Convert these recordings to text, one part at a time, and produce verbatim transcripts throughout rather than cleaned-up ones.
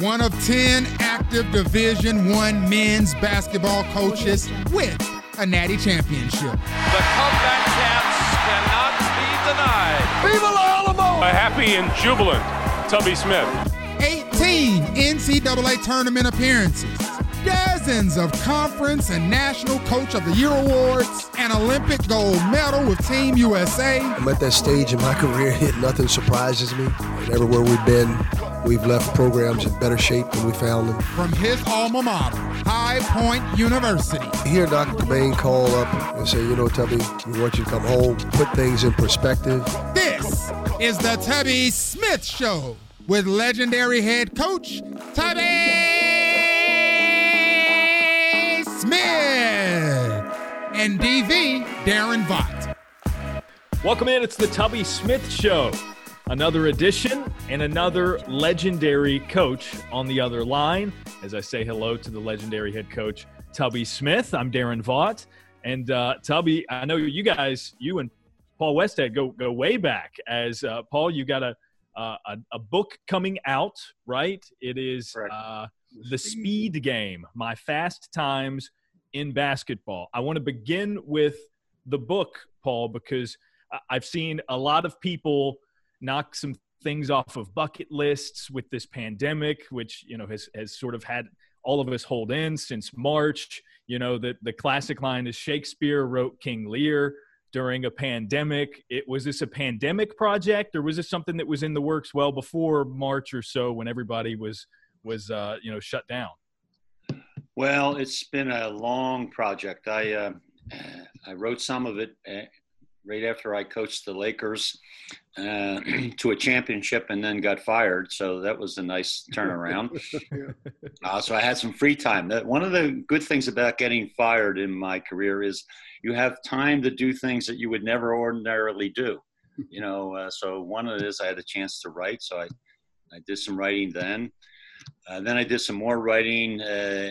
one of ten active Division I men's basketball coaches with a Natty Championship. The comeback chance cannot be denied. Viva la Alamo! A happy and jubilant Tubby Smith. eighteen N C double A tournament appearances, dozens of conference and national coach of the year awards, an Olympic gold medal with Team U S A. I'm at that stage in my career, nothing surprises me. And everywhere we've been, we've left programs in better shape than we found them. From his alma mater, High Point University. Here, Doctor Bain call up and say, you know, Tubby, we want you to come home, put things in perspective. This is the Tubby Smith Show with legendary head coach Tubby Smith and D V Darren Vaught. Welcome in. It's the Tubby Smith Show. Another edition and another legendary coach on the other line. As I say hello to the legendary head coach, Tubby Smith, I'm Darren Vaught. And uh, Tubby, I know you guys, you and Paul Westhead go go way back. As uh, Paul, you got a, uh, a a book coming out, right? It is uh, The Speed Game, My Fast Times in Basketball. I want to begin with the book, Paul, because I've seen a lot of people knock some things off of bucket lists with this pandemic, which, you know, has, has sort of had all of us hold in since March. You know, the, the classic line is Shakespeare wrote King Lear during a pandemic. It was this a pandemic project, or was this something that was in the works well before March or so when everybody was, was uh, you know, shut down? Well, it's been a long project. I, uh, I wrote some of it uh, right after I coached the Lakers uh, to a championship and then got fired. So that was a nice turnaround. uh, so I had some free time. That, one of the good things about getting fired in my career is you have time to do things that you would never ordinarily do. You know, uh, so one of it is I had a chance to write. So I, I did some writing then. Uh, then I did some more writing uh,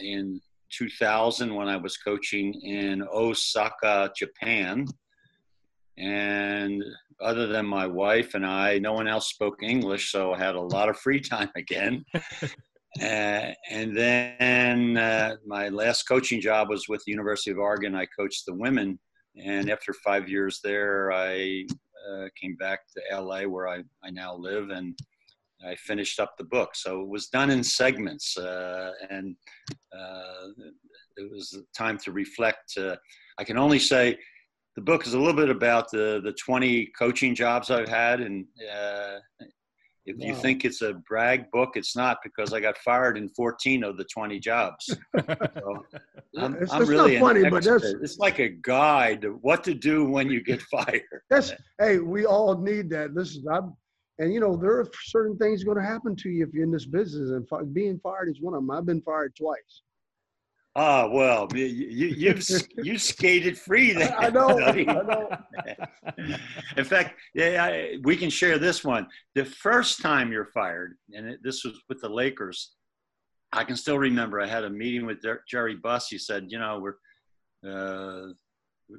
in two thousand when I was coaching in Osaka, Japan. And other than my wife and I, no one else spoke English, so I had a lot of free time again. uh, and then uh, my last coaching job was with the University of Oregon. I coached the women, and after five years there, I uh, came back to L A, where I, I now live, and I finished up the book. So it was done in segments, uh, and uh, it was time to reflect. Uh, I can only say the book is a little bit about the, the twenty coaching jobs I've had. And uh, if wow. you think it's a brag book, it's not, because I got fired in fourteen of the twenty jobs. So I'm, it's I'm it's really not funny, but that's, it's like a guide to what to do when you get fired. That's, hey, we all need that. Listen, I'm, and you know, there are certain things going to happen to you if you're in this business, and fi- being fired is one of them. I've been fired twice. Ah, well, you, you've you skated free then. I know, I know. In fact, yeah, I, we can share this one. The first time you're fired, and it, this was with the Lakers, I can still remember I had a meeting with Jerry Buss. He said, you know, we're uh,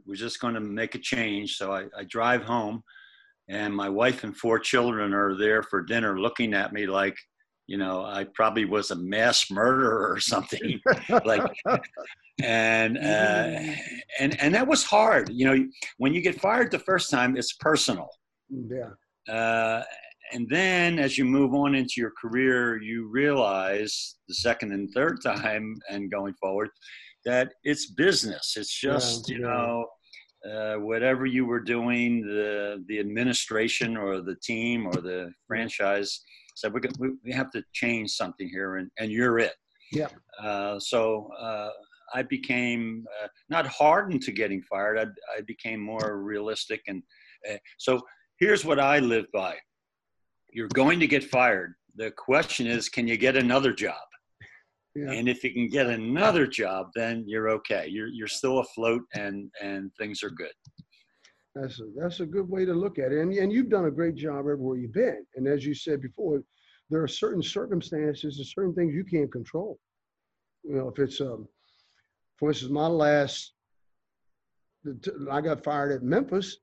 we're just going to make a change. So I, I drive home, and my wife and four children are there for dinner looking at me like, you know, I probably was a mass murderer or something, like, and uh, and and that was hard. You know, when you get fired the first time, it's personal. Yeah. Uh, and then as you move on into your career, you realize the second and third time, and going forward, that it's business. It's just yeah, you yeah. know, uh, whatever you were doing, the the administration or the team or the franchise said, so we we have to change something here, and, and you're it. Yeah. Uh, so uh, I became uh, not hardened to getting fired. I, I became more realistic. And uh, so here's what I live by. You're going to get fired. The question is, can you get another job? Yeah. And if you can get another job, then you're okay. You're you're still afloat, and, and things are good. That's a, that's a good way to look at it. And, and you've done a great job everywhere you've been. And as you said before, there are certain circumstances and certain things you can't control. You know, if it's, um, for instance, my last, I got fired at Memphis.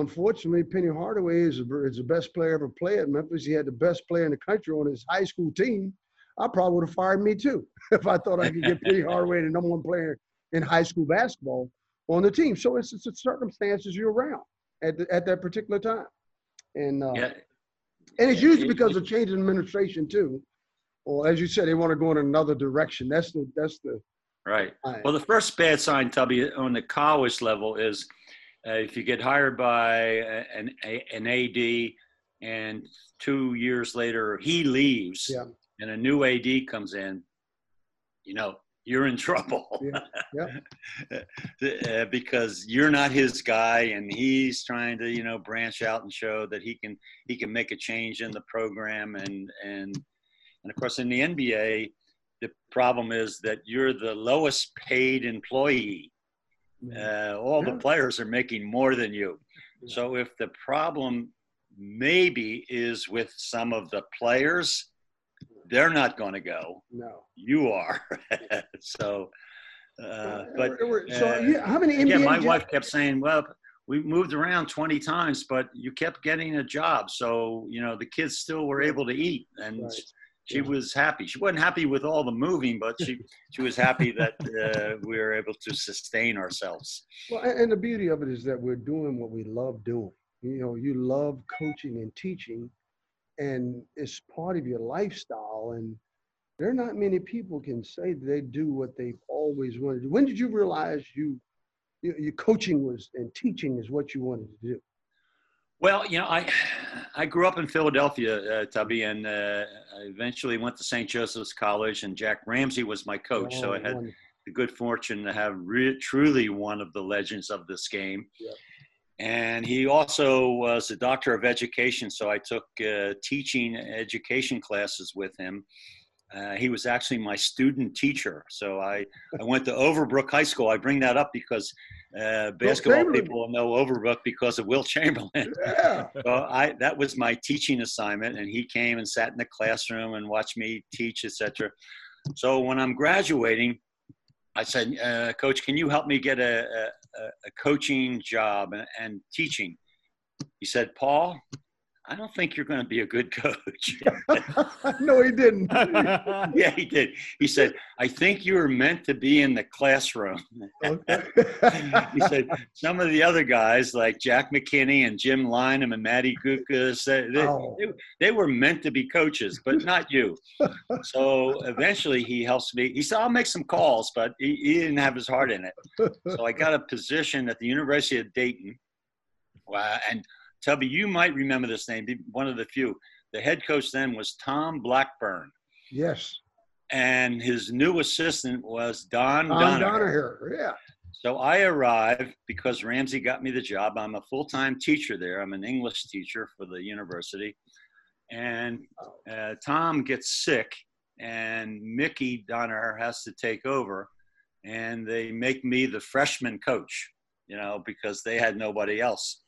unfortunately, Penny Hardaway is, is the best player ever played at Memphis. He had the best player in the country on his high school team. I probably would have fired me too if I thought I could get Penny Hardaway, the number one player in high school basketball, on the team. So it's, it's the circumstances you're around at the, at that particular time. And uh, yeah. and it's usually because of change in administration too. Or as you said, they want to go in another direction. That's the that's the right. Sign. Well, the first bad sign, Tubby, on the college level is uh, if you get hired by an an A D and two years later he leaves yeah. and a new A D comes in, you know, you're in trouble. yeah. Yeah. uh, because you're not his guy, and he's trying to, you know, branch out and show that he can he can make a change in the program. And and and of course in the N B A, the problem is that you're the lowest paid employee. Uh, all yeah. the players are making more than you. Yeah. So if the problem maybe is with some of the players, they're not going to go. No, you are. so, uh, but so, uh, yeah, how many N B A yeah, my wife kept saying, "Well, we moved around twenty times, but you kept getting a job, so you know the kids still were able to eat." And right. she yeah. was happy. She wasn't happy with all the moving, but she she was happy that uh, we were able to sustain ourselves. Well, and the beauty of it is that we're doing what we love doing. You know, you love coaching and teaching. And it's part of your lifestyle, and there are not many people can say they do what they've always wanted to do. When did you realize you, you your coaching was and teaching is what you wanted to do? Well, you know, I I grew up in Philadelphia, uh, Tubby, and uh, I eventually went to Saint Joseph's College, and Jack Ramsey was my coach, oh, so I had wonderful. the good fortune to have re- truly one of the legends of this game. Yeah. And he also was a doctor of education, so I took uh, teaching education classes with him. Uh, he was actually my student teacher. So I, I went to Overbrook High School. I bring that up because uh, basketball people know Overbrook because of Will Chamberlain. Yeah. so I, that was my teaching assignment, and he came and sat in the classroom and watched me teach, et cetera. So when I'm graduating, I said, uh, Coach, can you help me get a, a a coaching job and, and teaching? He said, Paul, I don't think you're going to be a good coach. No, he didn't. Yeah, he did. He said, I think you were meant to be in the classroom. He said, some of the other guys like Jack McKinney and Jim Lynam and Matty Gucas, they, oh. they, they were meant to be coaches, but not you. So eventually he helps me. He said, I'll make some calls, but he, he didn't have his heart in it. So I got a position at the University of Dayton. Wow. And Tubby, you might remember this name, one of the few. The head coach then was Tom Blackburn. Yes. And his new assistant was Don, Don Donaher. Donaher, yeah. So I arrived because Ramsey got me the job. I'm a full-time teacher there. I'm an English teacher for the university. And uh, Tom gets sick, and Mickey Donaher has to take over, and they make me the freshman coach, you know, because they had nobody else.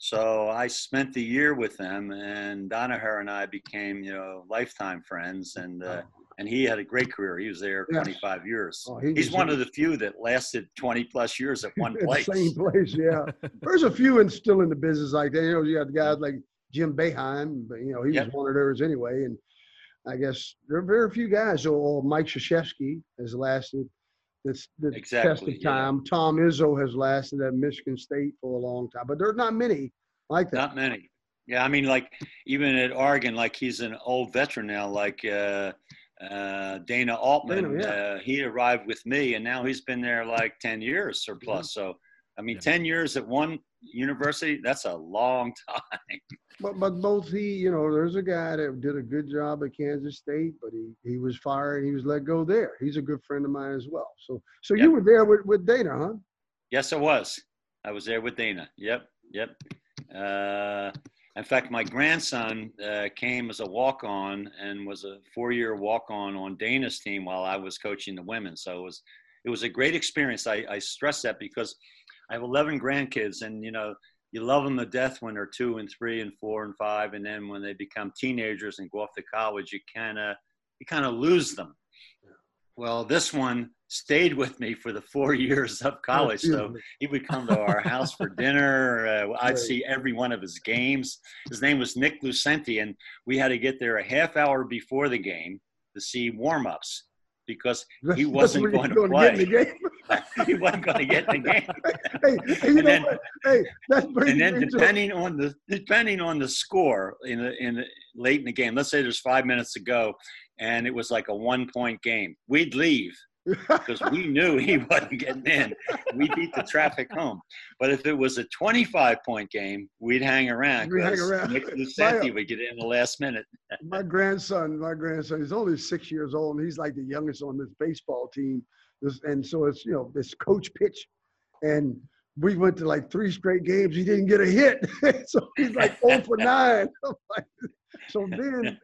So I spent the year with them, and Donaher and I became, you know, lifetime friends. And uh, and he had a great career. He was there yes. twenty-five years. Oh, he He's one there. of the few that lasted twenty plus years at one place. Same place, yeah. There's a few in, still in the business like that. You know, you got guys like Jim Boeheim, but you know, he yep. was one of theirs anyway. And I guess there are very few guys. So Mike Krzyzewski has lasted That's the exactly, test of time. Yeah. Tom Izzo has lasted at Michigan State for a long time, but there are not many like that. Not many. Yeah, I mean, like even at Oregon, like he's an old veteran now, like uh, uh, Dana Altman. Dana, yeah. uh, he arrived with me, and now he's been there like ten years or plus. Yeah. So, I mean, yeah. ten years at one university, that's a long time. But but both he, you know, there's a guy that did a good job at Kansas State, but he, he was fired. He was let go there. He's a good friend of mine as well. So so yep. you were there with, with Dana, huh? Yes, I was. I was there with Dana. Yep, yep. Uh, in fact, my grandson uh, came as a walk-on and was a four-year walk-on on Dana's team while I was coaching the women. So it was, it was a great experience. I, I stress that because I have eleven grandkids, and, you know, you love them to death when they're two and three and four and five. And then when they become teenagers and go off to college, you kind of you kind of lose them. Well, this one stayed with me for the four years of college. So he would come to our house for dinner. Uh, I'd right. see every one of his games. His name was Nick Lucenti, and we had to get there a half hour before the game to see warm-ups because he wasn't going to play. To get in the game. He wasn't going to get in the game. Hey, hey, you and know then, what? Hey, that's and then depending on the depending on the score in the, in the, late in the game, let's say there's five minutes to go, and it was like a one-point game, we'd leave. Because we knew he wasn't getting in. We beat the traffic home. But if it was a twenty-five point game, we'd hang around. We'd hang around. Nick Lucenti would get in the last minute. my grandson, my grandson, he's only six years old, and he's like the youngest on this baseball team. And so it's, you know, this coach pitch. And we went to like three straight games. He didn't get a hit. So he's like oh for nine. So then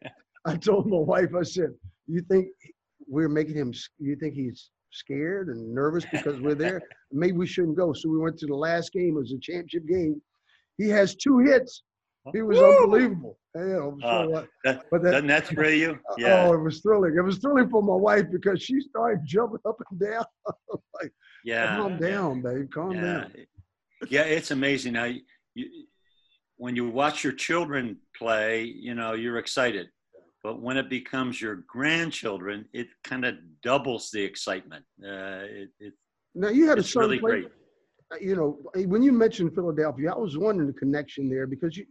I told my wife, I said, you think – we're making him, you think he's scared and nervous because we're there? Maybe we shouldn't go. So we went to the last game. It was a championship game. He has two hits. He was Woo! Unbelievable. You know, so uh, I, that, but that, doesn't that thrill you? Yeah. Oh, it was thrilling. It was thrilling for my wife because she started jumping up and down. Like, yeah. Calm down, babe. Calm yeah. down. Yeah, it's amazing. Now, you, when you watch your children play, you know, you're excited. But when it becomes your grandchildren, it kind of doubles the excitement. Uh, it, it, now, you had a son really play, great. You know, when you mentioned Philadelphia, I was wondering the connection there because you,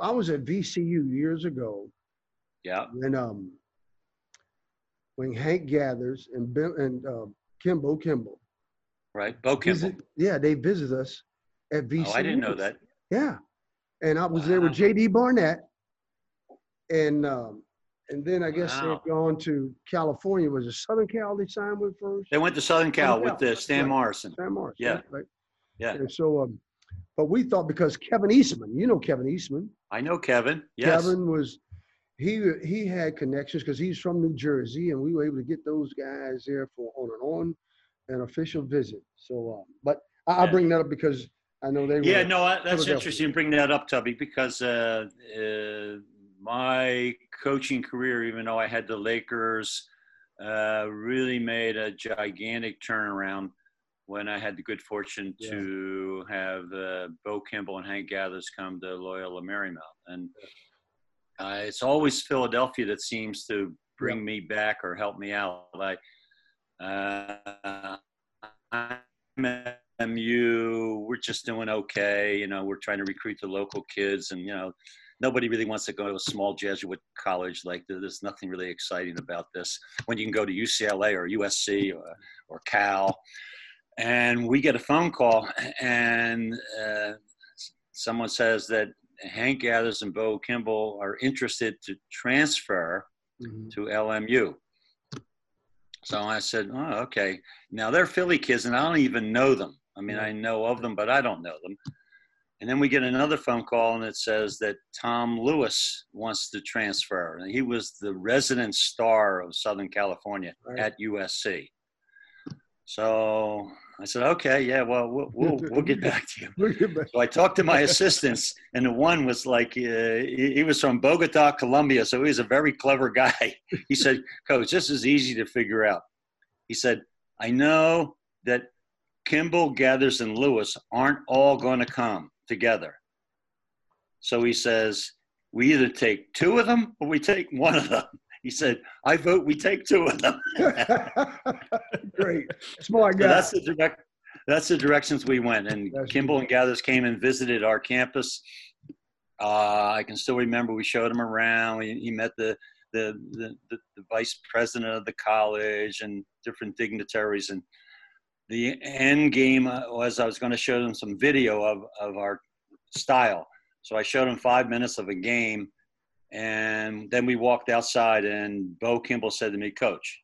I was at V C U years ago. Yeah. And um, when Hank Gathers and Bo and, uh, Kimble, Kimble. Right, Bo Kimble. Visit, yeah, they visited us at V C U. Oh, I didn't know that. Yeah. And I was wow. there with J D Barnett. And um, and then I guess wow. they've gone to California. Was it Southern Cal they signed with first? They went to Southern Cal, Southern Cal. with uh, Stan right. Morrison. Stan Morrison. Yeah. Right. Yeah. And so, um, but we thought because Kevin Eastman, you know Kevin Eastman. I know Kevin. Yes. Kevin was, he he had connections because he's from New Jersey, and we were able to get those guys there for on and on an official visit. So, um, but I, yeah. I bring that up because I know they. Yeah. Were, no, I, that's interesting. Bring that up, Tubby, because. Uh, uh, My coaching career, even though I had the Lakers, uh, really made a gigantic turnaround when I had the good fortune yeah. to have uh, Bo Kimble and Hank Gathers come to Loyola Marymount. And uh, it's always Philadelphia that seems to bring yeah. me back or help me out. Like, uh, I'm at L M U, we're just doing okay. You know, we're trying to recruit the local kids and, you know, nobody really wants to go to a small Jesuit college like this. There's nothing really exciting about this when you can go to U C L A or U S C or, or Cal. And we get a phone call, and uh, someone says that Hank Gathers and Bo Kimble are interested to transfer mm-hmm. to L M U. So I said, oh, okay. Now, they're Philly kids, and I don't even know them. I mean, I know of them, but I don't know them. And then we get another phone call, and it says that Tom Lewis wants to transfer. And he was the resident star of Southern California right. at U S C. So I said, okay, yeah, well, we'll, we'll, we'll get back to you. So I talked to my assistants, and the one was like, uh, he, he was from Bogota, Colombia, so he was a very clever guy. He said, Coach, this is easy to figure out. He said, I know that Kimble, Gathers, and Lewis aren't all going to come together. So he says, we either take two of them or we take one of them. He said, I vote we take two of them. Great. Smart guy. So that's, the direct, that's the directions we went. And that's Kimble and Gathers came and visited our campus. Uh, I can still remember we showed him around. He, he met the, the, the, the, the vice president of the college and different dignitaries. And the end game was I was going to show them some video of, of our style. So I showed them five minutes of a game, and then we walked outside, and Bo Kimble said to me, Coach,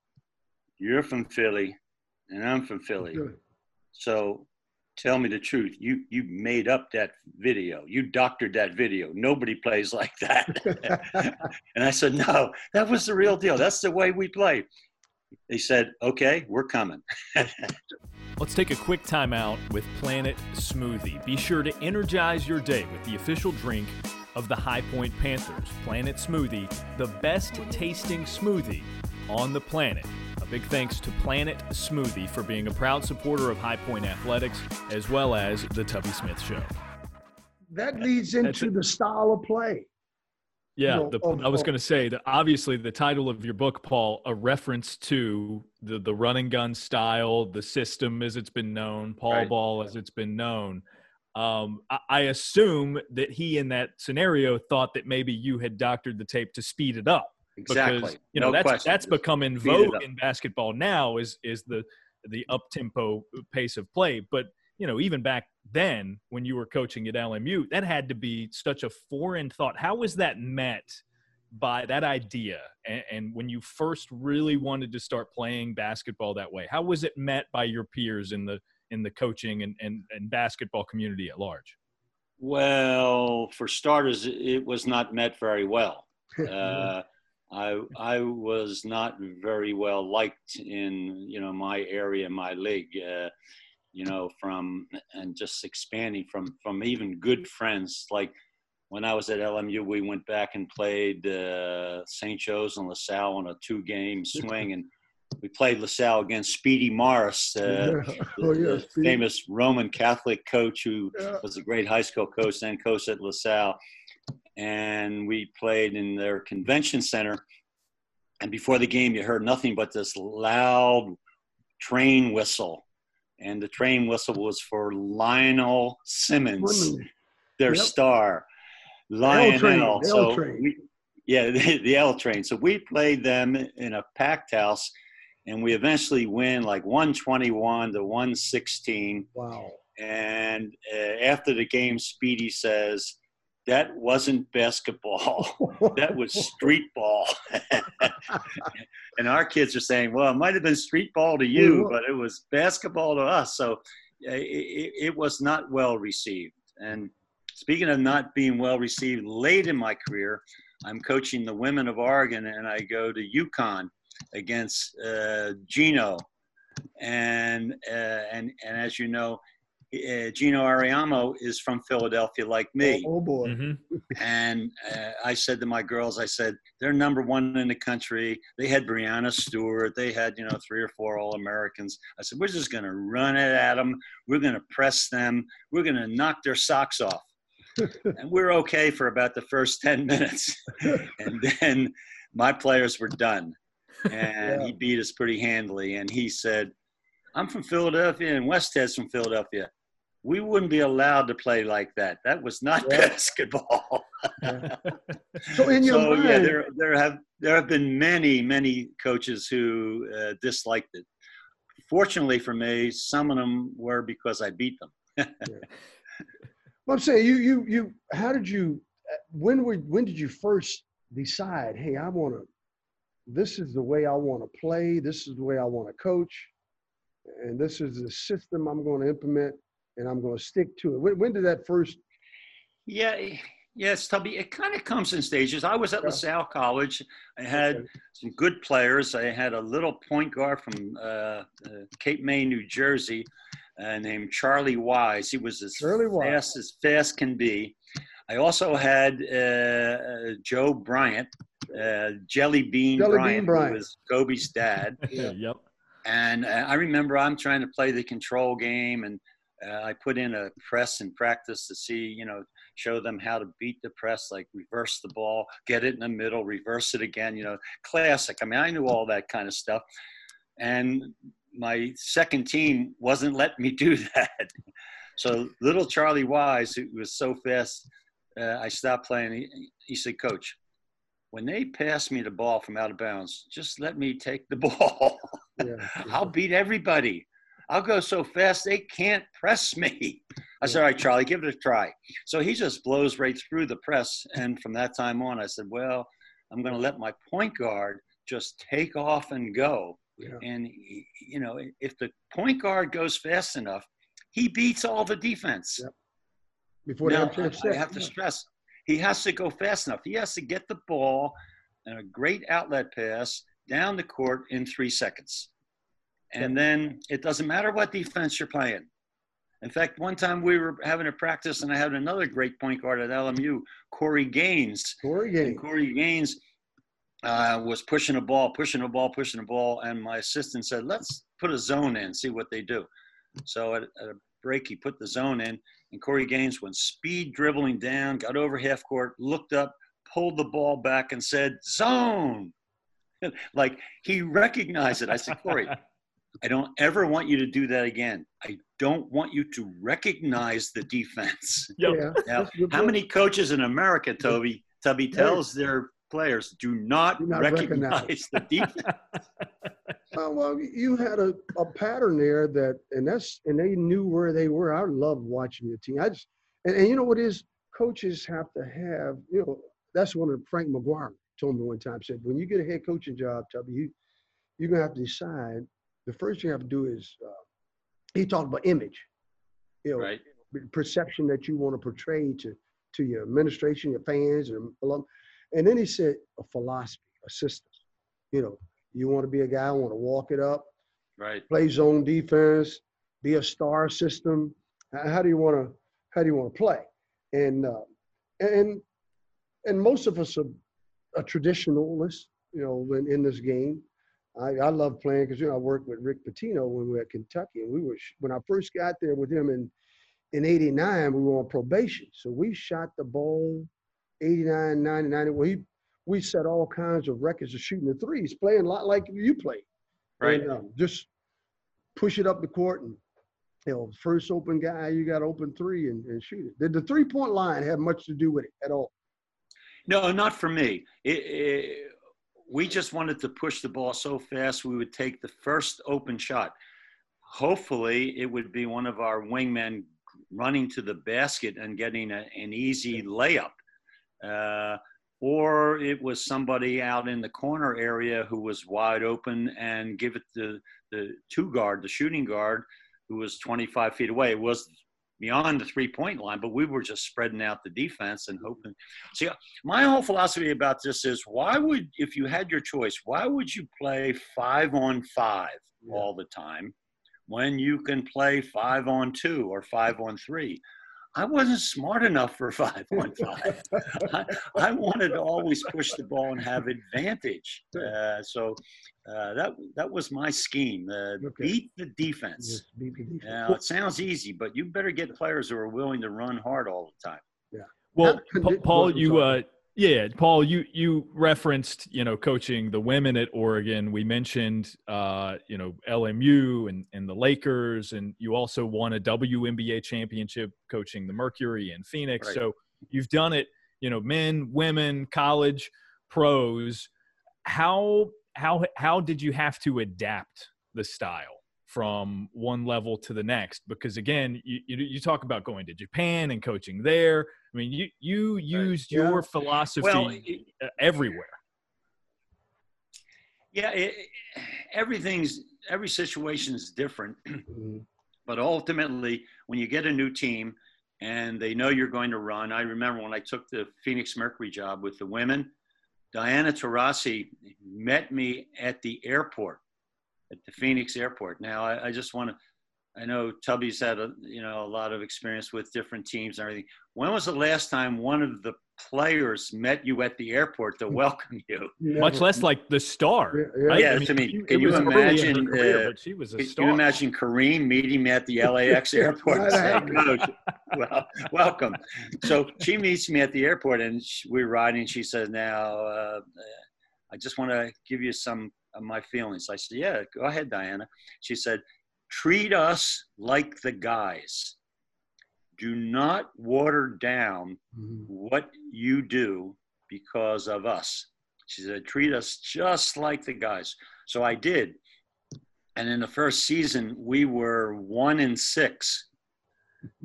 you're from Philly, and I'm from Philly. Good. So tell me the truth. You, you made up that video. You doctored that video. Nobody plays like that. And I said, no, that was the real deal. That's the way we play. They said, okay, we're coming. Let's take a quick time out with Planet Smoothie. Be sure to energize your day with the official drink of the High Point Panthers, Planet Smoothie, the best tasting smoothie on the planet. A Big thanks to Planet Smoothie for being a proud supporter of High Point Athletics, as well as the Tubby Smith Show. That leads into the style of play. Yeah, you know, the, of, I was going to say, that obviously the title of your book, Paul, a reference to the, the run and gun style, the system as it's been known, Paul right. Ball as it's been known. Um, I, I assume that he in that scenario thought that maybe you had doctored the tape to speed it up. Exactly. Because, you know, no that's question. that's become in vogue in basketball now is is the the up-tempo pace of play. But, you know, even back then when you were coaching at L M U, that had to be such a foreign thought. How was that met by that idea? And, and when you first really wanted to start playing basketball that way, how was it met by your peers in the in the coaching and, and, and basketball community at large? Well, for starters, it was not met very well. Uh, I I was not very well liked in, you know, my area, my league, uh, you know, from, and just expanding from, from even good friends. Like when I was at L M U, we went back and played uh, Saint Joe's and LaSalle on a two game swing. And we played LaSalle against Speedy Morris, uh, yeah. oh, yeah, the Speedy. famous Roman Catholic coach who yeah. was a great high school coach, then coach at LaSalle. And we played in their convention center. And before the game, you heard nothing but this loud train whistle. And the train whistle was for Lionel Simmons, Women. their yep. star. Lionel. The L train. So we, yeah, the, the L train. So we played them in a packed house. And we eventually win like one twenty-one to one sixteen. Wow. And uh, after the game, Speedy says, "That wasn't basketball. That was street ball." And our kids are saying, well, it might have been street ball to you, but it was basketball to us. So it, it was not well received. And speaking of not being well received, late in my career, I'm coaching the women of Oregon, and I go to UConn against uh, Gino. And, uh, and, and as you know, Uh, Gino Auriemma is from Philadelphia, like me. Oh, oh boy. Mm-hmm. And uh, I said to my girls, I said, they're number one in the country. They had Brianna Stewart. They had, you know, three or four All-Americans. I said, we're just going to run it at them. We're going to press them. We're going to knock their socks off. And we're okay for about the first ten minutes. And then my players were done. And yeah. he beat us pretty handily. And he said, "I'm from Philadelphia, and Westhead's from Philadelphia. We wouldn't be allowed to play like that. That was not yeah. basketball." yeah. So in your so, mind, yeah, there there have there have been many many coaches who uh, disliked it. Fortunately for me, some of them were because I beat them. yeah. Well, I'm saying you you you. How did you? When were when did you first decide? Hey, I want to. This is the way I want to play. This is the way I want to coach. And this is the system I'm going to implement, and I'm going to stick to it. When, when did that first? Yeah, yes, Tubby. It kind of comes in stages. I was at yeah. LaSalle College. I had okay. some good players. I had a little point guard from uh, uh, Cape May, New Jersey, uh, named Charlie Wise. He was as fast as fast can be. I also had uh, uh, Joe Bryant, uh, Jelly Bean Jelly Bryant, Bean Bryant, who was Kobe's dad. yeah. Yep. And uh, I remember I'm trying to play the control game, and uh, I put in a press in practice to see, you know, show them how to beat the press, like reverse the ball, get it in the middle, reverse it again, you know, classic. I mean, I knew all that kind of stuff. And my second team wasn't letting me do that. So little Charlie Wise, who was so fast, uh, I stopped playing. He, he said, "Coach, when they pass me the ball from out of bounds, just let me take the ball. Yeah, yeah. I'll beat everybody. I'll go so fast they can't press me." I said, "All right, Charlie, give it a try." So he just blows right through the press. And from that time on, I said, well, I'm going to let my point guard just take off and go. Yeah. And, you know, if the point guard goes fast enough, he beats all the defense. Yeah. Before now, I, I have to stress, he has to go fast enough. He has to get the ball and a great outlet pass down the court in three seconds. And then it doesn't matter what defense you're playing. In fact, one time we were having a practice, and I had another great point guard at L M U, Corey Gaines. Corey Gaines. And Corey Gaines uh, was pushing the ball, pushing the ball, pushing the ball. And my assistant said, let's put a zone in, see what they do. So at, at a break, he put the zone in, and Corey Gaines went speed dribbling down, got over half court, looked up, pulled the ball back, and said, zone. Like, he recognized it. I said, Corey, I don't ever want you to do that again. I don't want you to recognize the defense. Yep. Yeah. Now, how many coaches in America, Toby, Tubby, tells their players, do not, do not recognize, recognize the defense? Oh, well, you had a, a pattern there that, and that's, and they knew where they were. I loved watching your team. I just, and, and you know what is, coaches have to have, you know, that's one of Frank McGuire told me one time, said, when you get a head coaching job, Tubby, you, you're going to have to decide, the first thing you have to do is, uh, he talked about image, you know, right. Perception that you want to portray to, to your administration, your fans, and alum. And then he said, a philosophy, a system, you know, you want to be a guy, want to walk it up, right? Play zone defense, be a star system. How do you want to, how do you want to play? And, uh, and, and most of us are, are traditionalists, you know, in, in this game. I, I love playing because, you know, I worked with Rick Pitino when we were at Kentucky. And we were, when I first got there with him in, in eighty-nine, we were on probation. So we shot the ball eighty-nine, ninety, ninety. Well, he, we set all kinds of records of shooting the threes, playing a lot like you played. Right. And, um, just push it up the court and, you know, first open guy, you got to open three and, and shoot it. Did the three-point line have much to do with it at all? No, not for me. It, it, we just wanted to push the ball so fast we would take the first open shot. Hopefully, it would be one of our wingmen running to the basket and getting a, an easy layup. Uh, or it was somebody out in the corner area who was wide open and give it to the two guard, the shooting guard, who was twenty-five feet away. It was beyond the three-point line, but we were just spreading out the defense and hoping. See, my whole philosophy about this is, why would, if you had your choice, why would you play five on five yeah. all the time when you can play five on two or five on three? I wasn't smart enough for five on five. I, I wanted to always push the ball and have advantage. Uh, so uh, that that was my scheme. Uh, okay. Beat the defense. Yes, beat the defense. Now, it sounds easy, but you better get players who are willing to run hard all the time. Yeah. Well, P- Paul, you uh, yeah, Paul, you you referenced, you know, coaching the women at Oregon. We mentioned uh, you know, L M U and and the Lakers, and you also won a W N B A championship coaching the Mercury and Phoenix. Right. So you've done it, you know, men, women, college, pros. How how how did you have to adapt the style from one level to the next? Because again, you, you, you talk about going to Japan and coaching there. I mean, you, you used your yeah. philosophy well, it, everywhere. Yeah. It, everything's, every situation's different, but ultimately when you get a new team and they know you're going to run, I remember when I took the Phoenix Mercury job with the women, Diana Taurasi met me at the airport. At the Phoenix airport. Now, I, I just want to, I know Tubby's had a, you know, a lot of experience with different teams and everything. When was the last time one of the players met you at the airport to welcome you? Yeah. Much less like the star. Yeah, yeah. Right? yeah I mean, to me. Can, can you imagine? Career, uh, she was a can star. You imagine Kareem meeting me at the L A X airport and saying, "Coach, well, welcome." So she meets me at the airport, and she, we're riding. She says, "Now, uh, I just want to give you some." My feelings. I said, yeah, go ahead, Diana. She said, treat us like the guys. Do not water down mm-hmm. what you do because of us. She said, treat us just like the guys. So I did. And in the first season, we were one in six.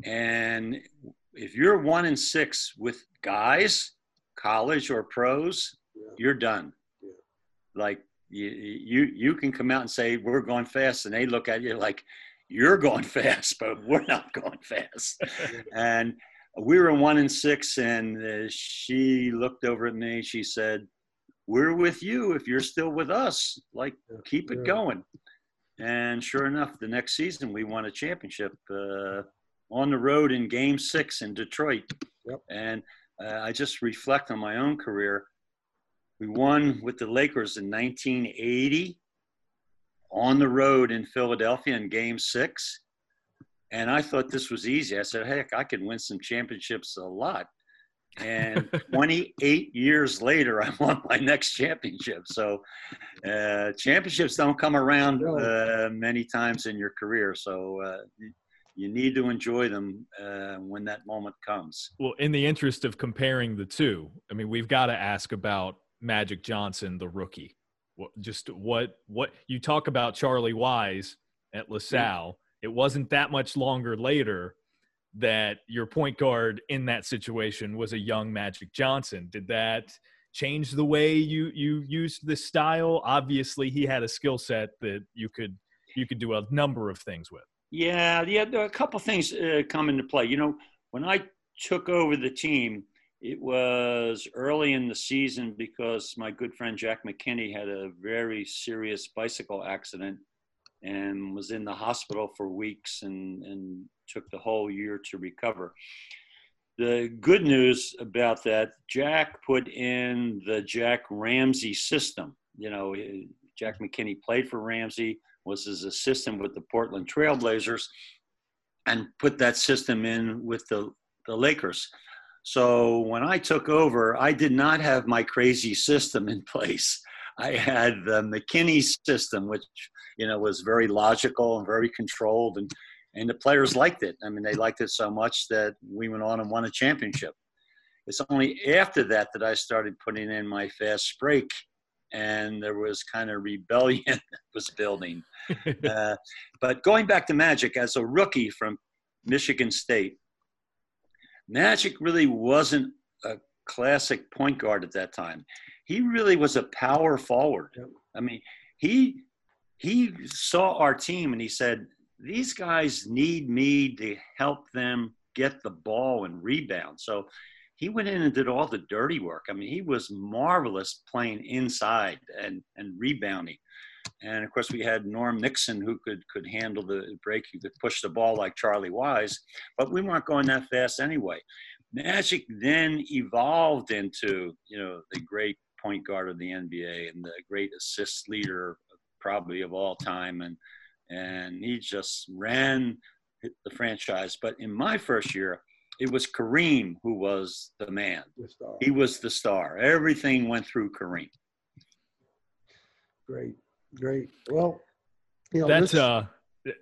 And if you're one in six with guys, college or pros, yeah. you're done. Yeah. Like, You, you you can come out and say, we're going fast, and they look at you like, you're going fast, but we're not going fast. And we were one and six, and uh, she looked over at me. She said, we're with you if you're still with us. Like, keep it going. And sure enough, the next season we won a championship uh, on the road in game six in Detroit. Yep. And uh, I just reflect on my own career. We won with the Lakers in nineteen eighty on the road in Philadelphia in game six. And I thought this was easy. I said, heck, I can win some championships a lot. And twenty-eight years later, I won my next championship. So uh, championships don't come around uh, many times in your career. So uh, you need to enjoy them uh, when that moment comes. Well, in the interest of comparing the two, I mean, we've got to ask about Magic Johnson, the rookie. What, just what what you talk about Charlie Wise at LaSalle. It wasn't that much longer later that your point guard in that situation was a young Magic Johnson. Did that change the way you you used this style? Obviously, he had a skill set that you could you could do a number of things with. Yeah, yeah, there are a couple things uh, come into play. You know, when I took over the team, it was early in the season because my good friend Jack McKinney had a very serious bicycle accident and was in the hospital for weeks and, and took the whole year to recover. The good news about that, Jack put in the Jack Ramsey system. You know, Jack McKinney played for Ramsey, was his assistant with the Portland Trailblazers, and put that system in with the, the Lakers. So when I took over, I did not have my crazy system in place. I had the McKinney system, which, you know, was very logical and very controlled, and, and the players liked it. I mean, they liked it so much that we went on and won a championship. It's only after that that I started putting in my fast break, and there was kind of rebellion that was building. uh, but going back to Magic, as a rookie from Michigan State, Magic really wasn't a classic point guard at that time. He really was a power forward. I mean, he he saw our team and he said, these guys need me to help them get the ball and rebound. So he went in and did all the dirty work. I mean, he was marvelous playing inside and, and rebounding. And, of course, we had Norm Nixon, who could, could handle the break. He could push the ball like Charlie Wise. But we weren't going that fast anyway. Magic then evolved into, you know, the great point guard of the N B A and the great assist leader probably of all time. And, and he just ran the franchise. But in my first year, it was Kareem who was the man. The star. He was the star. Everything went through Kareem. Great. Great. Well, you know, that's this... uh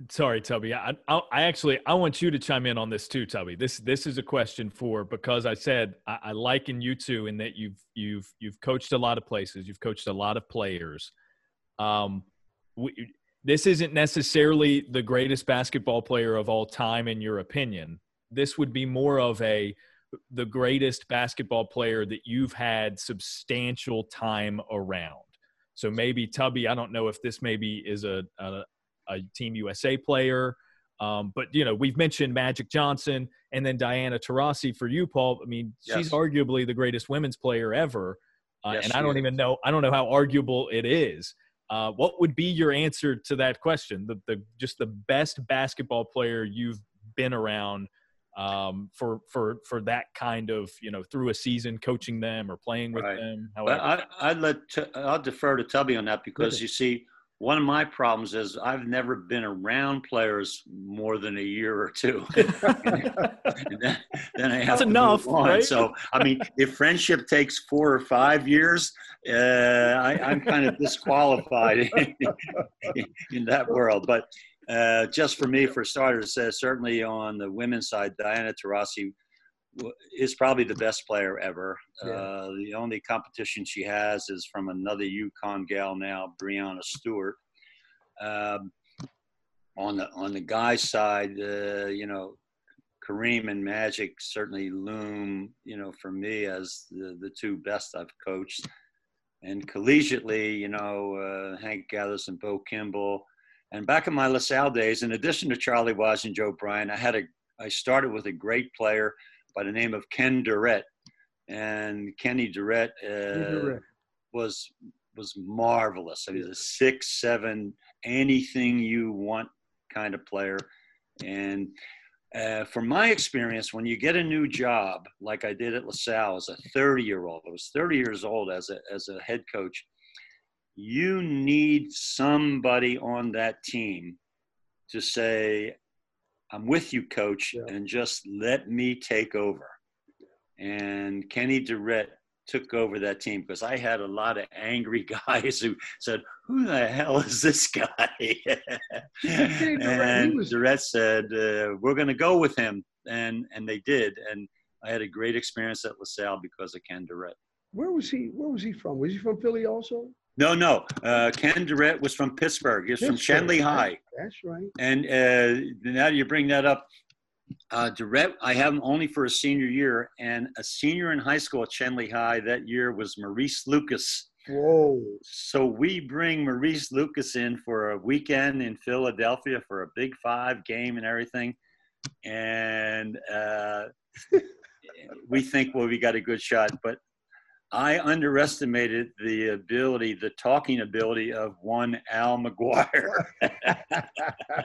sorry, Tubby. I, I I actually I want you to chime in on this too, Tubby. This this is a question for, because I said I, I liken you two in that you've you've you've coached a lot of places, you've coached a lot of players. Um, we, this isn't necessarily the greatest basketball player of all time in your opinion. This would be more of a the greatest basketball player that you've had substantial time around. So maybe Tubby, I don't know if this maybe is a a, a Team U S A player, um, but you know we've mentioned Magic Johnson and then Diana Taurasi for you, Paul. I mean, yes. She's arguably the greatest women's player ever, uh, yes, and I don't is. even know I don't know how arguable it is. Uh, what would be your answer to that question? The the just the best basketball player you've been around um, for for for that kind of, you know, through a season, coaching them or playing with right. them. However. Well, I I'd let t- I'll defer to Tubby on that because okay. you see, one of my problems is I've never been around players more than a year or two. and then, then I have That's to enough, move on. Right? So I mean, if friendship takes four or five years, uh, I, I'm kind of disqualified in, in that world, but. Uh, just for me, for starters, uh, certainly on the women's side, Diana Taurasi w- is probably the best player ever. Uh, yeah. The only competition she has is from another UConn gal now, Brianna Stewart. Um, on the on the guys' side, uh, you know, Kareem and Magic certainly loom, you know, for me as the, the two best I've coached. And collegiately, you know, uh, Hank Gathers and Bo Kimble. And back in my LaSalle days, in addition to Charlie Wise and Joe Bryan, I had a I started with a great player by the name of Ken Durrett, and Kenny Durrett, uh, Durrett. was was marvelous. I mean, he was a six, seven, anything you want kind of player, and Uh, from my experience, when you get a new job, like I did at LaSalle as a thirty-year-old, I was thirty years old as a, as a head coach, you need somebody on that team to say, I'm with you, coach, yeah. and just let me take over. And Kenny Durrett took over that team because I had a lot of angry guys who said, who the hell is this guy? And Durrett said, uh, we're going to go with him. And, and they did. And I had a great experience at LaSalle because of Ken Durrett. Where was he? Where was he from? Was he from Philly also? No, no. Uh, Ken Durrett was from Pittsburgh. He was Pittsburgh. from Schenley High. That's right. And uh, now you bring that up. Uh, Durrett, I have him only for a senior year, and a senior in high school at Schenley High that year was Maurice Lucas. Whoa. So we bring Maurice Lucas in for a weekend in Philadelphia for a Big Five game and everything. And uh, we think, well, we got a good shot. But I underestimated the ability, the talking ability of one Al McGuire.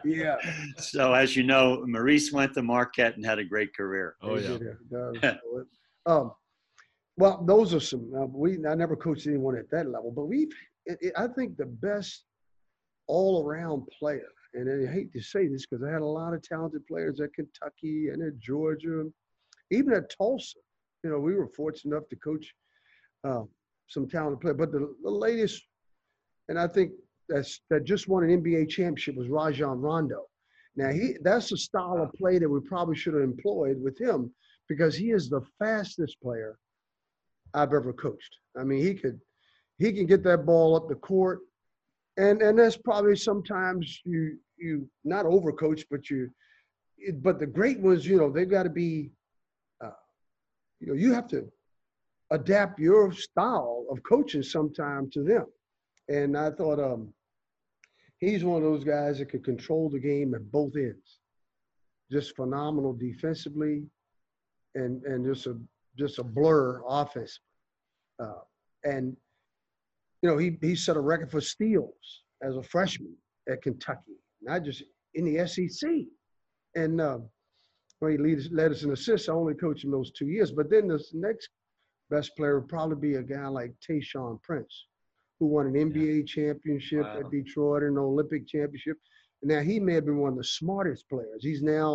Yeah. So as you know, Maurice went to Marquette and had a great career. Oh, yeah. yeah. um, well, those are some uh, – We I never coached anyone at that level. But we've – I think the best all-around player, and I hate to say this because I had a lot of talented players at Kentucky and at Georgia, even at Tulsa. You know, we were fortunate enough to coach – Uh, some talented player, but the, the latest, and I think that's that just won an N B A championship was Rajon Rondo. Now he, that's the style of play that we probably should have employed with him because he is the fastest player I've ever coached. I mean, he could, he can get that ball up the court, and and that's probably sometimes you you not overcoach, but you, it, but the great ones, you know, they've got to be, uh, you know, you have to adapt your style of coaching sometime to them. And I thought um, he's one of those guys that could control the game at both ends. Just phenomenal defensively and and just a just a blur offensively. Uh, and, you know, he, he set a record for steals as a freshman at Kentucky, not just in the S E C. And uh, well, he lead, led us in assists. I only coached him those two years. But then this next best player would probably be a guy like Tayshaun Prince, who won an N B A yeah. championship wow. at Detroit and an Olympic championship. Now, he may have been one of the smartest players. He's now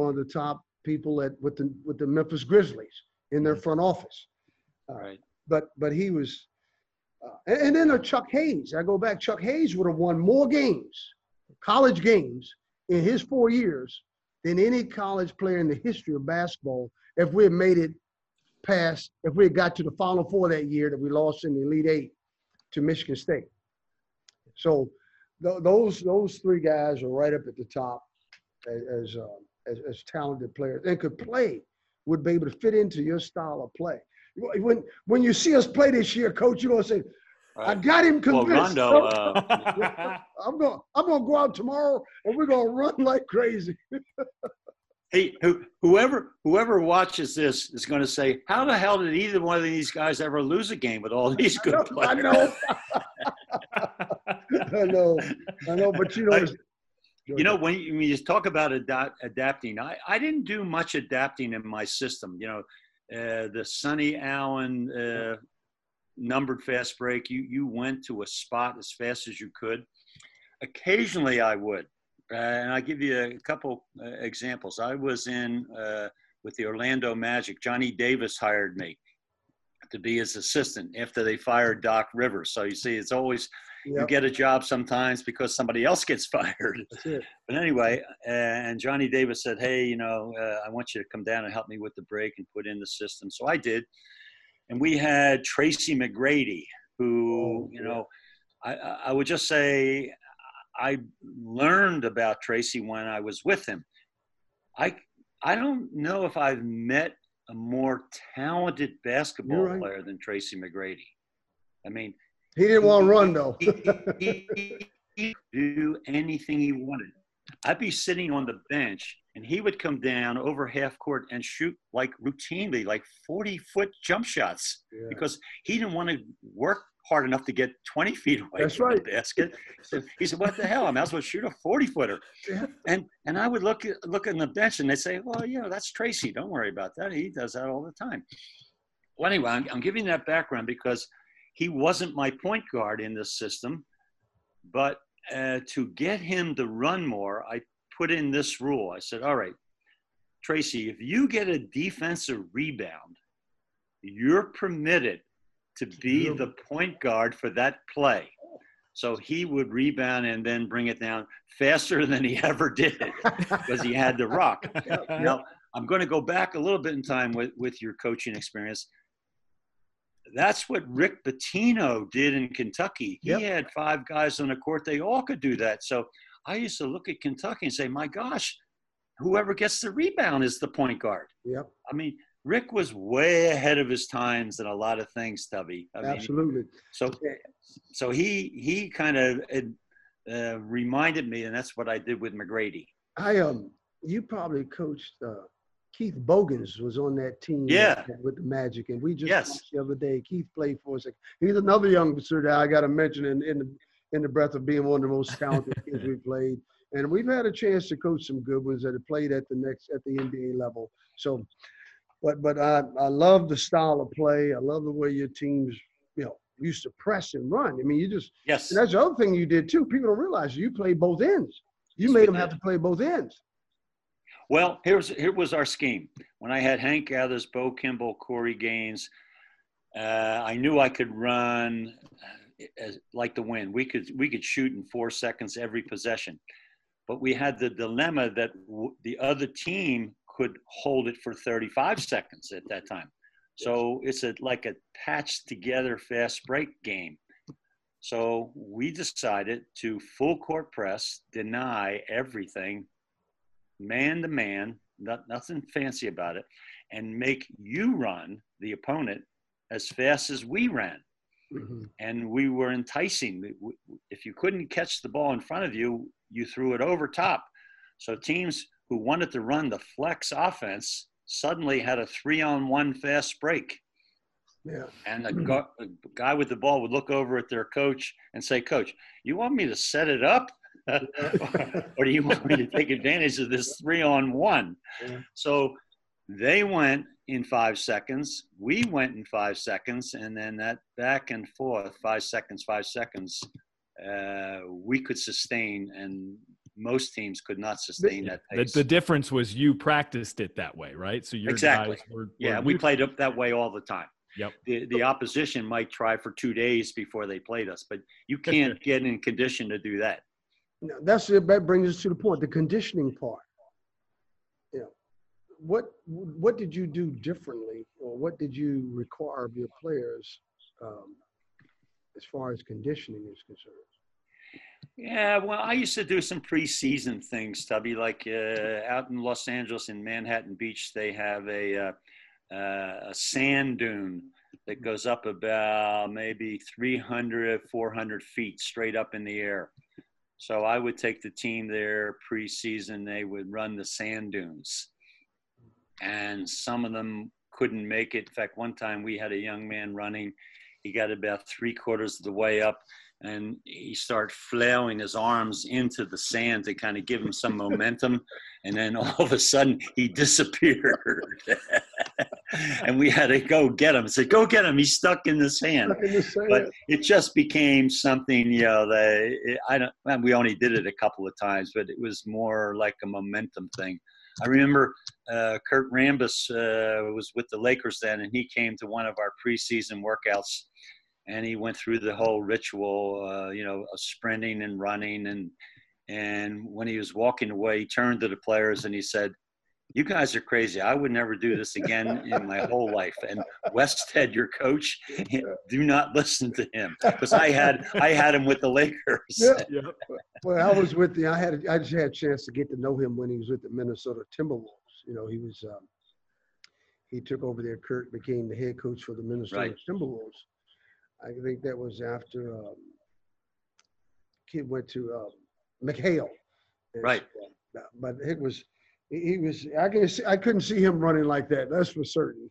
one of the top people at with the with the Memphis Grizzlies in their front office. Uh, right. But but he was uh, – and, and then a Chuck Hayes. I go back. Chuck Hayes would have won more games, college games, in his four years than any college player in the history of basketball if we had made it past, if we had got to the Final Four that year that we lost in the Elite Eight to Michigan State. So th- those those three guys are right up at the top as as, um, as as talented players and could play, would be able to fit into your style of play. When when you see us play this year, Coach, you know what I'm saying? Right. I got him convinced. Well, Rondo, uh... I'm going I'm going to go out tomorrow and we're going to run like crazy. Hey, who, whoever whoever watches this is going to say, how the hell did either one of these guys ever lose a game with all these good I know, players? I know. I know. I know, but you know. I, you know, when you, when you talk about ad- adapting, I, I didn't do much adapting in my system. You know, uh, the Sonny Allen uh, numbered fast break, you, you went to a spot as fast as you could. Occasionally I would. Uh, and I'll give you a couple uh, examples. I was in uh, with the Orlando Magic. Johnny Davis hired me to be his assistant after they fired Doc Rivers. So you see, it's always yep. you get a job sometimes because somebody else gets fired. But anyway, and Johnny Davis said, hey, you know, uh, I want you to come down and help me with the break and put in the system. So I did. And we had Tracy McGrady, who, oh, you know, I, I would just say – I learned about Tracy when I was with him. I I don't know if I've met a more talented basketball right. player than Tracy McGrady. I mean, he didn't he, want to run though. he, he, he could do anything he wanted. I'd be sitting on the bench and he would come down over half court and shoot like routinely, like forty foot jump shots yeah. because he didn't want to work hard enough to get twenty feet away That's from right. the basket. So he said, what the hell? I might as well shoot a forty footer. Yeah. And, and I would look, look in the bench and they'd say, well, you know, that's Tracy. Don't worry about that. He does that all the time. Well, anyway, I'm, I'm giving that background because he wasn't my point guard in this system. But uh, to get him to run more, I put in this rule. I said, all right, Tracy, if you get a defensive rebound, you're permitted to be the point guard for that play. So he would rebound and then bring it down faster than he ever did because he had the rock. Now, I'm going to go back a little bit in time with, with your coaching experience. That's what Rick Pitino did in Kentucky. He yep. had five guys on the court. They all could do that. So I used to look at Kentucky and say, my gosh, whoever gets the rebound is the point guard. Yep. I mean, Rick was way ahead of his times in a lot of things, Tubby. I Absolutely. Mean, so so he, he kind of uh, reminded me, and that's what I did with McGrady. I um, You probably coached uh, – Keith Bogans was on that team yeah. with the Magic, and we just yes. talked the other day. Keith played for us. He's another youngster that I got to mention in, in the in the breath of being one of the most talented kids we played. And we've had a chance to coach some good ones that have played at the next at the N B A level. So, but but I I love the style of play. I love the way your teams you know used to press and run. I mean, you just yes. And that's the other thing you did too. People don't realize you played both ends. You made them have to play both ends. Well, here's, here was our scheme. When I had Hank Gathers, Bo Kimble, Corey Gaines, uh, I knew I could run as, like the wind. We could, we could shoot in four seconds every possession. But we had the dilemma that w the other team could hold it for thirty-five seconds at that time. So it's a, like a patched together fast break game. So we decided to full court press, deny everything, man to man, not, nothing fancy about it, and make you run the opponent as fast as we ran. Mm-hmm. And we were enticing. If you couldn't catch the ball in front of you, you threw it over top. So teams who wanted to run the flex offense suddenly had a three on one fast break. Yeah. And the mm-hmm. gu guy with the ball would look over at their coach and say, Coach, you want me to set it up? or, or do you want me to take advantage of this three on one? Yeah. So they went in five seconds. We went in five seconds. And then that back and forth, five seconds, five seconds, uh, we could sustain. And most teams could not sustain the, that pace. The, the difference was you practiced it that way, right? So your Exactly. Guys were, were yeah, we played up that way all the time. Yep. The, the opposition might try for two days before they played us. But you can't get in condition to do that. Now, that's that brings us to the point, the conditioning part. You know, what what did you do differently, or what did you require of your players um, as far as conditioning is concerned? Yeah, well, I used to do some preseason things, Tubby. Like uh, out in Los Angeles, in Manhattan Beach, they have a uh, uh, a sand dune that goes up about maybe three hundred, four hundred feet straight up in the air. So I would take the team there preseason. They would run the sand dunes. And some of them couldn't make it. In fact, one time we had a young man running. He got about three quarters of the way up, and he started flailing his arms into the sand to kind of give him some momentum. And then all of a sudden, he disappeared. And we had to go get him. I said, go get him. He's stuck in the sand. In the sand. But it just became something, you know, that it, I don't, well, we only did it a couple of times, but it was more like a momentum thing. I remember uh, Kurt Rambis uh, was with the Lakers then, and he came to one of our preseason workouts. And he went through the whole ritual, uh, you know, of sprinting and running. And, and when he was walking away, he turned to the players and he said, you guys are crazy. I would never do this again in my whole life. And Westhead, your coach, do not listen to him. Because I had, I had him with the Lakers. Yeah. Yeah. Well, I was with the, I had, I just had a chance to get to know him when he was with the Minnesota Timberwolves. You know, he was, um, he took over there. Kurt became the head coach for the Minnesota right. Timberwolves. I think that was after um, kid went to um, McHale, right? Uh, but it was he was I can I couldn't see him running like that. That's for certain.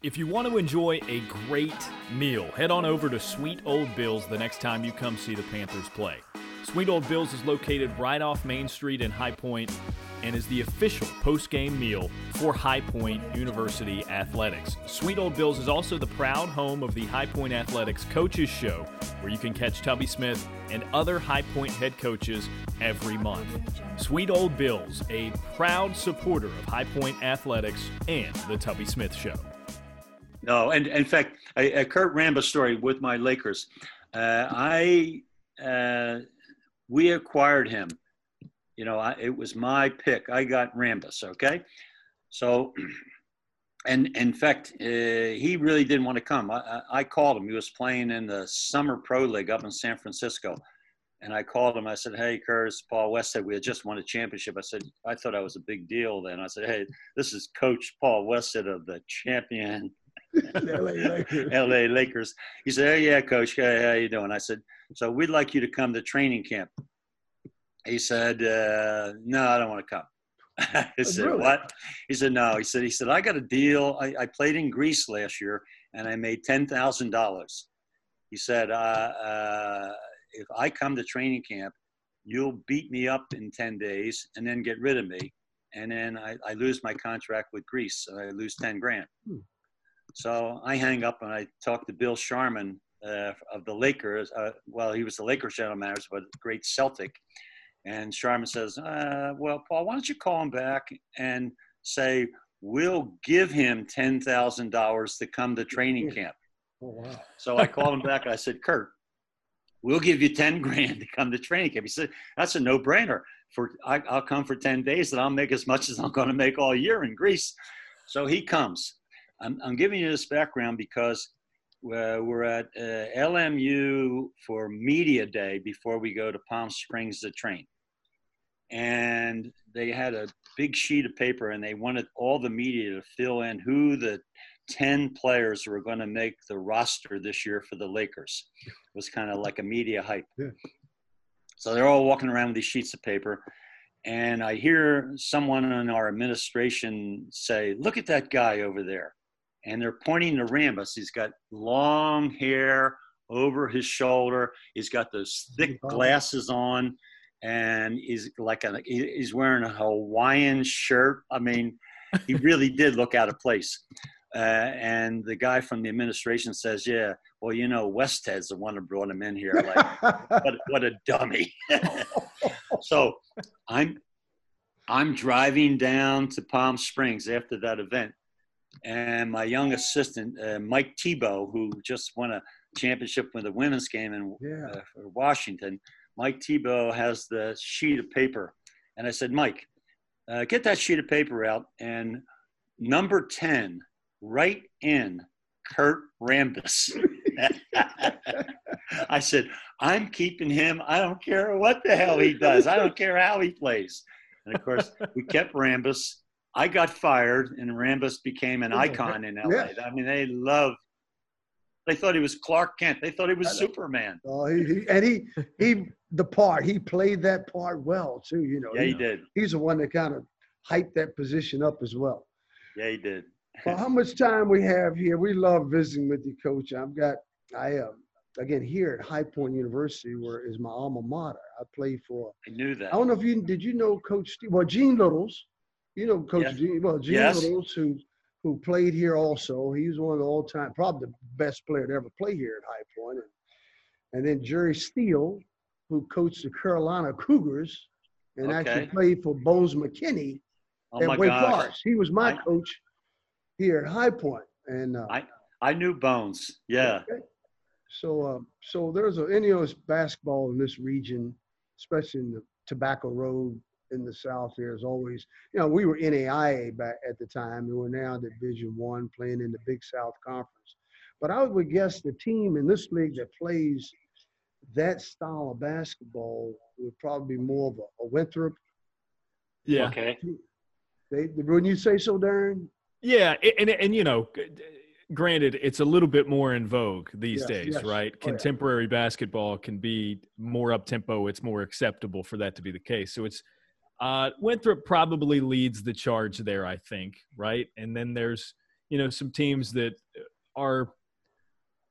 If you want to enjoy a great meal, head on over to Sweet Old Bill's the next time you come see the Panthers play. Sweet Old Bill's is located right off Main Street in High Point and is the official post-game meal for High Point University Athletics. Sweet Old Bill's is also the proud home of the High Point Athletics Coaches Show, where you can catch Tubby Smith and other High Point head coaches every month. Sweet Old Bill's, a proud supporter of High Point Athletics and the Tubby Smith Show. No, and, and in fact, a, a Kurt Rambis story with my Lakers. Uh, I uh, we acquired him. You know, I, it was my pick. I got Rambis, okay? So, and, and in fact, uh, he really didn't want to come. I, I, I called him. He was playing in the Summer Pro League up in San Francisco. And I called him. I said, hey, Kurt, it's Paul Westhead. We had just won a championship. I said, I thought I was a big deal then. I said, hey, this is Coach Paul Westhead of the champion L A Lakers. L A Lakers. He said, oh, yeah, Coach, hey, how you doing? I said, so we'd like you to come to training camp. He said, uh, no, I don't want to come. I oh, said, really? What? He said, no. He said, he said, I got a deal. I, I played in Greece last year, and I made ten thousand dollars. He said, uh, uh, if I come to training camp, you'll beat me up in ten days and then get rid of me. And then I, I lose my contract with Greece. So I lose ten grand. Hmm. So I hang up, and I talked to Bill Sharman uh, of the Lakers. Uh, well, he was the Lakers general manager, but great Celtic. And Sharman says, uh, well, Paul, why don't you call him back and say, we'll give him ten thousand dollars to come to training camp. Oh, wow. So I called him back, and I said, Kurt, we'll give you ten grand to come to training camp. He said, that's a no-brainer. For I, I'll come for ten days, and I'll make as much as I'm going to make all year in Greece. So he comes. I'm, I'm giving you this background because Uh, we're at uh, L M U for media day before we go to Palm Springs to train. And they had a big sheet of paper, and they wanted all the media to fill in who the ten players were going to make the roster this year for the Lakers. It was kind of like a media hype. Yeah. So they're all walking around with these sheets of paper. And I hear someone in our administration say, look at that guy over there. And they're pointing to Rambis. He's got long hair over his shoulder. He's got those thick glasses on, and he's like a, he's wearing a Hawaiian shirt. I mean, he really did look out of place. Uh, and the guy from the administration says, "Yeah, well, you know, Westhead's the one that brought him in here. Like, what, what a dummy!" So, I'm I'm driving down to Palm Springs after that event. And my young assistant, uh, Mike Tebow, who just won a championship with the women's game in yeah. uh, for Washington, Mike Tebow has the sheet of paper. And I said, Mike, uh, get that sheet of paper out. And number ten, write in Kurt Rambis. I said, I'm keeping him. I don't care what the hell he does. I don't care how he plays. And, of course, we kept Rambis. I got fired, and Rambis became an icon in L A. Yeah. I mean, they loved – they thought he was Clark Kent. They thought he was Superman. Oh, he, he, and he – he the part, he played that part well, too, you know. Yeah, he, he did. He's the one that kind of hyped that position up as well. Yeah, he did. Well, how much time we have here. We love visiting with you, Coach. I've got – I am. Uh, Again, here at High Point University, where is my alma mater. I played for – I knew that. I don't know if you – did you know Coach Steve – well, Gene Littles. You know, Coach yes. Gene, well, Gene yes. Littles, who, who played here also. He was one of the all-time, probably the best player to ever play here at High Point. And, and then Jerry Steele, who coached the Carolina Cougars and okay. actually played for Bo McKinney oh at Wake gosh. Forest. He was my I, coach here at High Point. And uh, I, I knew Bones, yeah. Okay. So, uh, so there's a, any of us basketball in this region, especially in the Tobacco Road, in the South here is always, you know, we were N A I A back at the time, and we're now Division One playing in the Big South Conference. But I would guess the team in this league that plays that style of basketball would probably be more of a, a Winthrop. Yeah. Okay. They, wouldn't you say so, Darren? Yeah, and, and, and you know, granted, it's a little bit more in vogue these yes, days, yes. right? Oh, Contemporary yeah. basketball can be more up-tempo. It's more acceptable for that to be the case. So it's Uh, Winthrop probably leads the charge there, I think, right? And then there's you know, some teams that are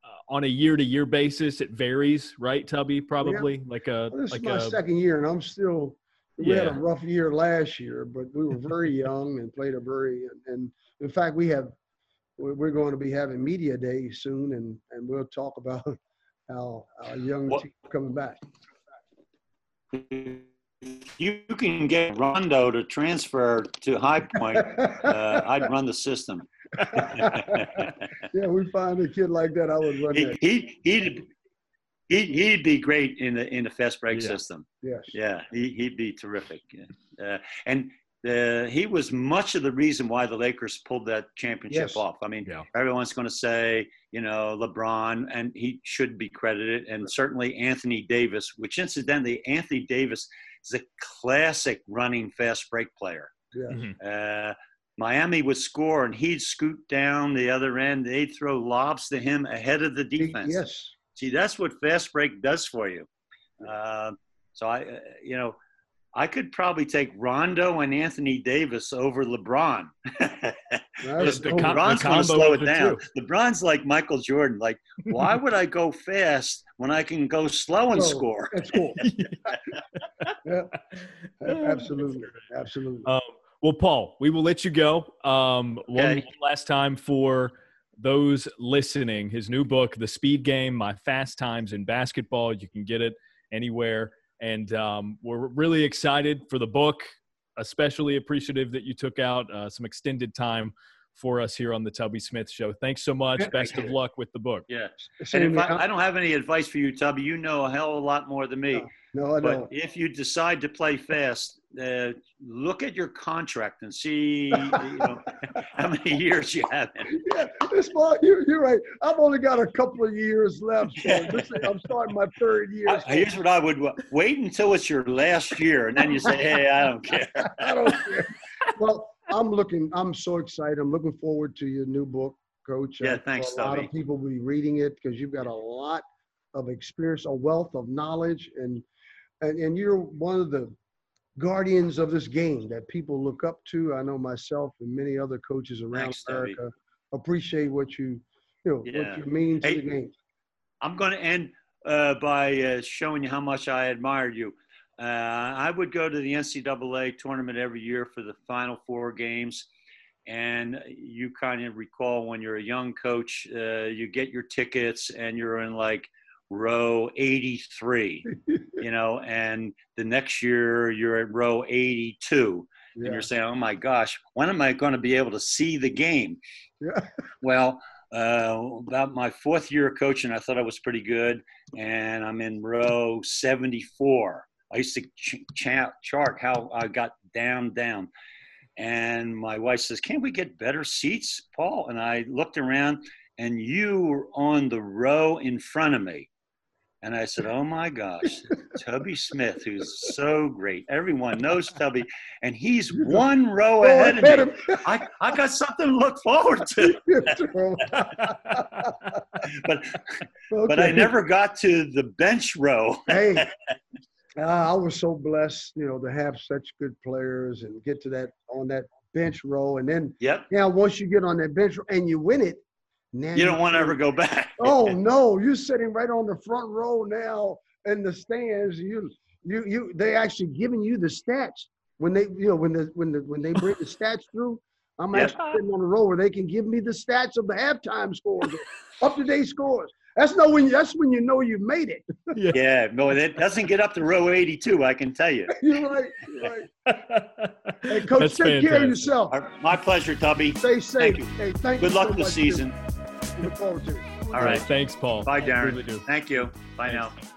uh, on a year-to-year basis. It varies, right, Tubby? Probably yeah. like a. Well, this like is my a, second year, and I'm still. We yeah. had a rough year last year, but we were very young and played a very. And in fact, we have. We're going to be having media day soon, and and we'll talk about how our young well, team coming back. You can get Rondo to transfer to High Point. uh, I'd run the system. Yeah, we find a kid like that, I would run that. He, he, he'd, he, he'd be great in the in the fast break yeah. system. Yes. Yeah, he, he'd be terrific. Uh, and the, he was much of the reason why the Lakers pulled that championship yes. off. I mean, yeah. everyone's going to say, you know, LeBron, and he should be credited, and certainly Anthony Davis, which incidentally, Anthony Davis is a classic running fast break player. Yeah. Mm-hmm. uh, Miami would score, and he'd scoot down the other end. They'd throw lobs to him ahead of the defense. Yes. See, that's what fast break does for you. Uh, so, I, uh, you know, I could probably take Rondo and Anthony Davis over LeBron. the com- LeBron's going to slow it down. Two. LeBron's like Michael Jordan. Like, why would I go fast when I can go slow and oh, score? That's cool. Yeah. Absolutely. Absolutely. Um, well, Paul, we will let you go. Um, one, okay. one last time for those listening. His new book, The Speed Game, My Fast Times in Basketball. You can get it anywhere. And um, we're really excited for the book, especially appreciative that you took out uh, some extended time for us here on the Tubby Smith Show. Thanks so much. Best of luck with the book. Yeah. And if I, I don't have any advice for you, Tubby. You know a hell of a lot more than me. No, no I but don't. If you decide to play fast, uh, look at your contract and see you know, how many years you have in. Yeah, this ball, you're, you're right. I've only got a couple of years left. So this, I'm starting my third year. I, here's what I would – wait until it's your last year, and then you say, hey, I don't care. I don't care. Well, I'm looking – I'm so excited. I'm looking forward to your new book, Coach. Yeah, thanks, Tubby. A lot of people will be reading it because you've got a lot of experience, a wealth of knowledge, and and, and you're one of the – guardians of this game that people look up to. I know myself and many other coaches around Thanks, America Debbie. appreciate what you, you know, yeah. what you mean to hey, the game. I'm going to end uh, by uh, showing you how much I admire you. Uh, I would go to the N C double A tournament every year for the Final Four games, and you kind of recall when you're a young coach, uh, you get your tickets and you're in like row eighty-three, you know, and the next year you're at row eighty-two, yeah. and you're saying, oh my gosh, when am I going to be able to see the game? Yeah. Well, uh, about my fourth year of coaching, I thought I was pretty good, and I'm in row seventy-four. I used to ch- ch- chart how I got down, down. And my wife says, can't we get better seats, Paul? And I looked around, and you were on the row in front of me. And I said, oh my gosh, Tubby Smith, who's so great. Everyone knows Tubby, and he's one row ahead of me. I, I got something to look forward to. but okay. but I never got to the bench row. Hey, uh, I was so blessed, you know, to have such good players and get to that on that bench row. And then yep. now once you get on that bench row and you win it, now you don't want to ever go back. Oh no, you're sitting right on the front row now in the stands. You, you, you. They actually giving you the stats when they, you know, when the when the when they bring the stats through. I'm yeah. actually sitting on the row where they can give me the stats of the halftime scores, up to date scores. That's no when. That's when you know you made it. yeah. yeah, no, that doesn't get up to row eighty-two. I can tell you. You're right. You're right. Hey, Coach, that's take fantastic. Care of yourself. My pleasure, Tubby. Stay safe. Thank you. Hey, thank Good you luck so this season. Too. Look forward to it. All right. Thanks, Paul. Bye, Darren. Really do. Thank you. Bye Thanks. Now.